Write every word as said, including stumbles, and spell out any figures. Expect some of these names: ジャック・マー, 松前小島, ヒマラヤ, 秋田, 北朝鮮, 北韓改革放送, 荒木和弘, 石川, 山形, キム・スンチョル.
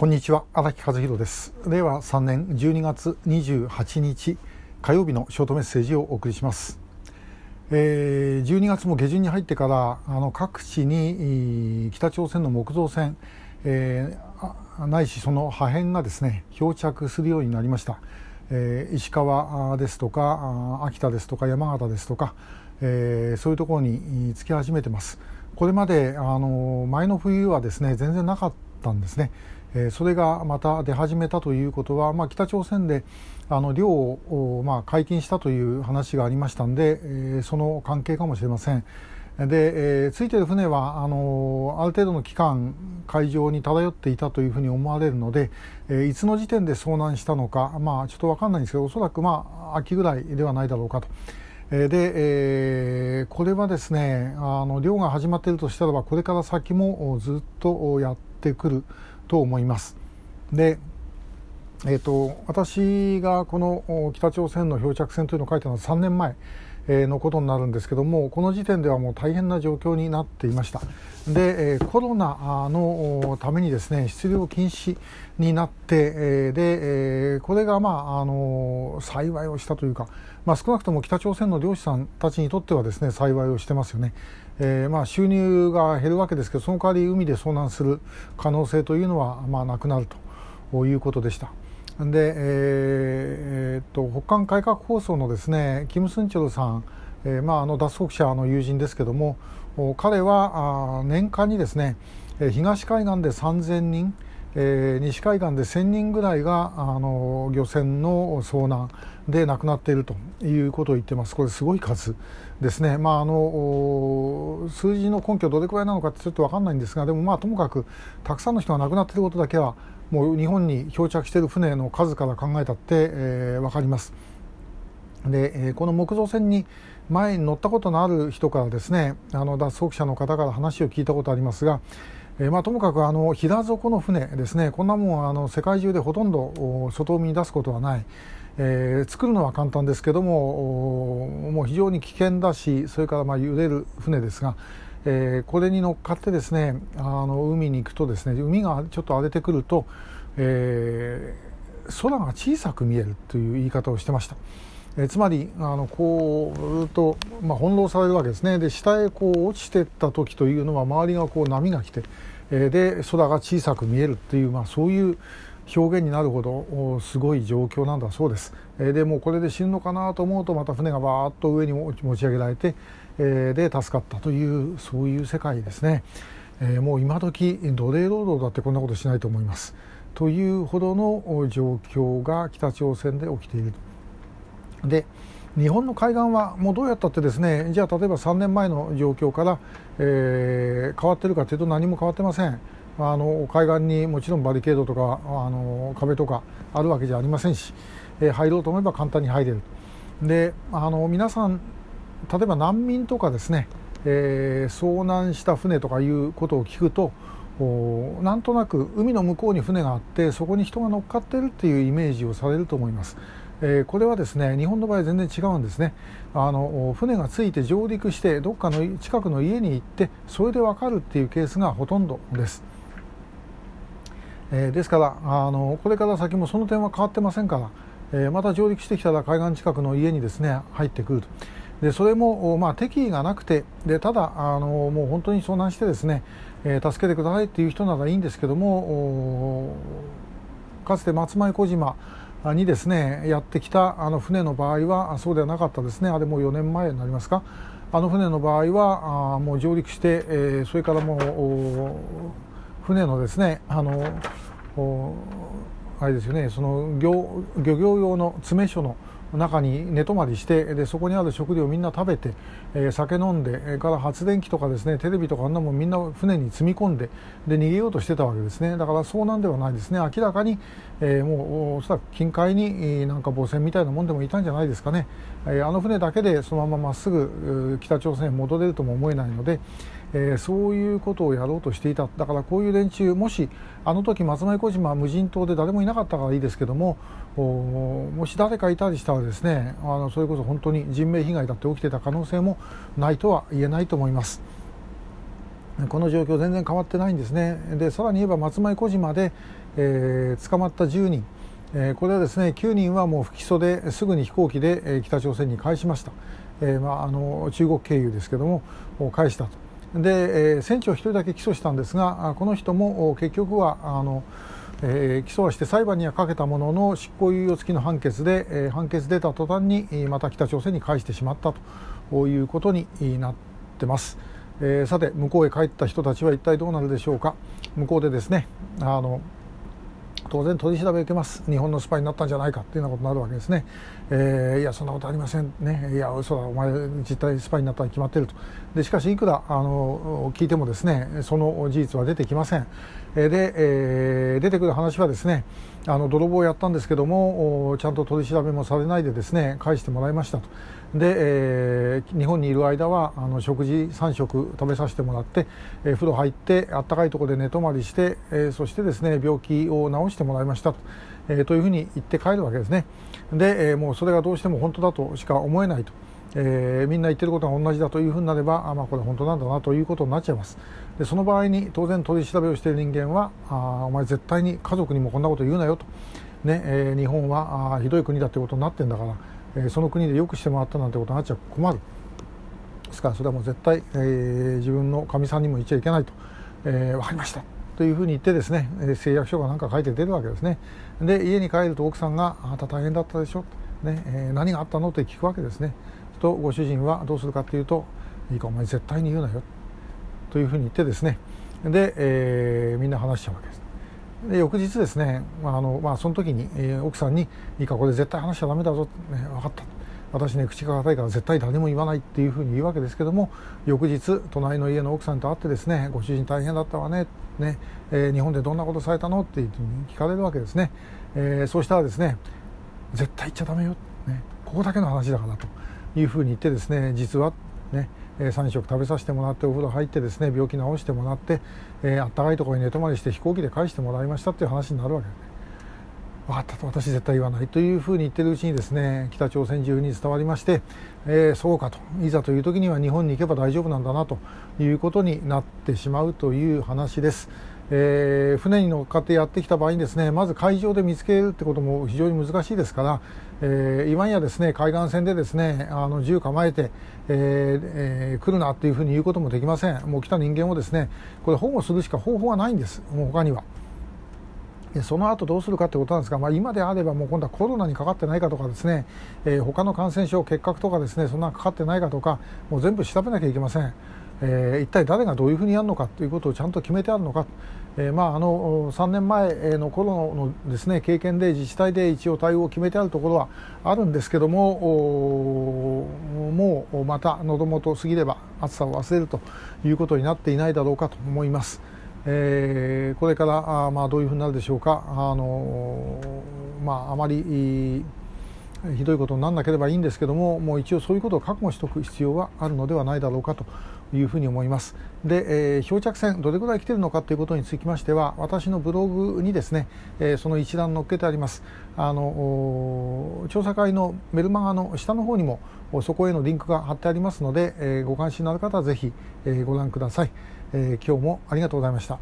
こんにちは、荒木和弘です。れいわさんねんじゅうにがつにじゅうはちにち火曜日のショートメッセージをお送りします。えー、じゅうにがつも下旬に入ってからあの各地に北朝鮮の木造船、えー、ないしその破片がですね漂着するようになりました。えー、石川ですとか秋田ですとか山形ですとか、えー、そういうところにつき始めてます。これまであの前の冬はですね全然なかったんですね。それがまた出始めたということは、まあ、北朝鮮であの漁をまあ解禁したという話がありましたので、その関係かもしれません。で、ついている船はあのある程度の期間海上に漂っていたというふうに思われるので、いつの時点で遭難したのか、まあ、ちょっと分かんないんですけど、おそらくまあ秋ぐらいではないだろうかと。で、これはですねあの漁が始まっているとしたらば、これから先もずっとやってくると思います。で、えー、と私がこの北朝鮮の漂着船というのを書いたのはさんねんまえのことになるんですけども、この時点ではもう大変な状況になっていました。で、コロナのためにですね出漁禁止になって、でこれがまああの幸いをしたというか、まあ、少なくとも北朝鮮の漁師さんたちにとってはですね幸いをしてますよね。えー、まあ収入が減るわけですけど、その代わり海で遭難する可能性というのはまあなくなるということでした。で、えー、っと北韓改革放送のですねキム・スンチョルさん、えーまあ、あの脱北者の友人ですけども、彼は年間にですね東海岸でさんぜんにん、えー、西海岸でせんにんぐらいがあの漁船の遭難で亡くなっているということを言ってます。これすごい数ですね。まあ、あの数字の根拠どれくらいなのかってちょっと分かんないんですが、でもまあともかくたくさんの人が亡くなっていることだけはもう日本に漂着している船の数から考えたって、えー、分かります。で、この木造船に前に乗ったことのある人からですねあの脱北者の方から話を聞いたことありますが、えーまあ、ともかくあの平底の船ですね、こんなもんあの世界中でほとんど外海に出すことはない。えー、作るのは簡単ですけども、もう非常に危険だし、それからまあ揺れる船ですが、えー、これに乗っかってですねあの海に行くとですね、海がちょっと荒れてくると、えー、空が小さく見えるという言い方をしてました。えー、つまりあのこうずっと、まあ、翻弄されるわけですね。で、下へこう落ちていった時というのは周りがこう波が来て、えー、で空が小さく見えるという、まあ、そういう表現になるほどすごい状況なんだそうです。えー、でもうこれで死ぬのかなと思うと、また船がバーッと上に持ち上げられて、えー、で助かったという、そういう世界ですね。えー、もう今時奴隷労働だってこんなことしないと思いますというほどの状況が北朝鮮で起きている。で、日本の海岸はもうどうやったってですね、じゃあ例えばさんねんまえの状況から、えー、変わってるかというと何も変わってません。あの海岸にもちろんバリケードとかあの壁とかあるわけじゃありませんし、えー、入ろうと思えば簡単に入れる。で、あの皆さん例えば難民とかですね、えー、遭難した船とかいうことを聞くと、なんとなく海の向こうに船があってそこに人が乗っかっているっていうイメージをされると思います。えー、これはですね日本の場合全然違うんですね。あの船がついて上陸してどっかの近くの家に行ってそれで分かるっていうケースがほとんどです。えー、ですからあのこれから先もその点は変わってませんから、えー、また上陸してきたら海岸近くの家にですね入ってくると。でそれも、まあ、敵意がなくて、でただあのもう本当に遭難してですね、えー、助けてくださいっていう人ならいいんですけども、かつて松前小島にですねやってきたあの船の場合はそうではなかったですね。あれもうよねんまえになりますか。あの船の場合はあもう上陸して、えー、それからもう船のですねあのあれですよね、その 漁, 漁業用の詰め所の中に寝泊まりして、でそこにある食料をみんな食べて、えー、酒飲んで、えー、から発電機とかですねテレビとかあんなもんみんな船に積み込んで、で逃げようとしてたわけですね。だからそうなんではないですね。明らかに、えー、もうおそらく近海になんか母船みたいなもんでもいたんじゃないですかね。えー、あの船だけでそのまままっすぐ北朝鮮へ戻れるとも思えないので、えー、そういうことをやろうとしていた。だからこういう連中、もしあの時松前小島は無人島で誰もいなかったからいいですけども、もし誰かいたりしたらですねあのそれこそ本当に人命被害だって起きてた可能性もないとは言えないと思います。この状況全然変わってないんですね。でさらに言えば松前小島で、えー、捕まったじゅうにん、えー、これはですねきゅうにんはもう不起訴ですぐに飛行機で、えー、北朝鮮に返しました、えーまあ、あの中国経由ですけども返したと。で、えー、船長ひとりだけ起訴したんですが、この人も結局はあの、えー、起訴はして裁判にはかけたものの執行猶予付きの判決で、えー、判決出た途端にまた北朝鮮に返してしまったということになってます。えー、さて向こうへ帰った人たちは一体どうなるでしょうか。向こうでですねあの当然取り調べ受けます。日本のスパイになったんじゃないかっていうようなことになるわけですね。えー、いやそんなことありませんね、いや嘘だお前実態スパイになったに決まってると。でしかしいくらあの聞いてもですねその事実は出てきません。で、えー、出てくる話はですねあの泥棒をやったんですけどもちゃんと取り調べもされないでですね返してもらいましたと。で、えー、日本にいる間はあの食事さんしょく食べさせてもらって、えー、風呂入ってあったかいところで寝泊まりして、えー、そしてですね病気を治してもらいましたと、えー、というふうに言って帰るわけですね。で、えー、もうそれがどうしても本当だとしか思えないと、えー、みんな言ってることが同じだというふうになればあ、まあ、これ本当なんだなということになっちゃいます。でその場合に当然取り調べをしている人間はあお前絶対に家族にもこんなこと言うなよと、ねえー、日本はあひどい国だということになってんだからその国でよくしてもらったなんてことになっちゃ困るですからそれはもう絶対、えー、自分の神さんにも言っちゃいけないと、えー、分かりましたというふうに言ってですね誓約書が何か書いて出るわけですね。で家に帰ると奥さんがあなた大変だったでしょ、ねえー、何があったのって聞くわけですね。とご主人はどうするかというといいかお前絶対に言うなよというふうに言ってですねで、えー、みんな話しちゃうわけです。で翌日ですね、まああのまあ、その時に、えー、奥さんにいいかこれ絶対話しちゃダメだぞ、ね、分かった私ね口が硬いから絶対誰も言わないっていうふうに言うわけですけども翌日隣の家の奥さんと会ってですねご主人大変だったわね、ねえー、日本でどんなことされたのって聞かれるわけですね。えー、そうしたらですね絶対言っちゃダメよ、ね、ここだけの話だからというふうに言ってですね実はねさん食食べさせてもらってお風呂入ってですね病気治してもらって、えー、あったかいところに寝泊まりして飛行機で返してもらいましたっていう話になるわけですね。分かったと私絶対言わないというふうに言ってるうちにですね北朝鮮中に伝わりまして、えー、そうかといざという時には日本に行けば大丈夫なんだなということになってしまうという話です。えー、船に乗っかってやってきた場合にですねまず海上で見つけるってことも非常に難しいですから、えー、今やですね海岸線でですねあの銃構えて、えーえー、来るなっていうふうに言うこともできません。もう来た人間をですねこれ保護するしか方法はないんです。もう他にはその後どうするかってことなんですが、まあ、今であればもう今度はコロナにかかってないかとかですね、えー、他の感染症結核とかですねそんなかかってないかとかもう全部調べなきゃいけません。えー、一体誰がどういうふうにやるのかということをちゃんと決めてあるのか、えーまあ、あのさんねんまえの頃のですね経験で自治体で一応対応を決めてあるところはあるんですけどももうまた喉元を過ぎれば暑さを忘れるということになっていないだろうかと思います。えー、これからあ、まあ、どういうふうになるでしょうか。あの、まあ、あまりひどいことにならなければいいんですけどももう一応そういうことを覚悟しておく必要はあるのではないだろうかというふうに思います。で、えー、漂着船どれぐらい来ているのかということにつきましては私のブログにですね、えー、その一覧載っけてあります。あの調査会のメルマガの下の方にもそこへのリンクが貼ってありますので、えー、ご関心のある方はぜひ、えー、ご覧ください。えー、今日もありがとうございました。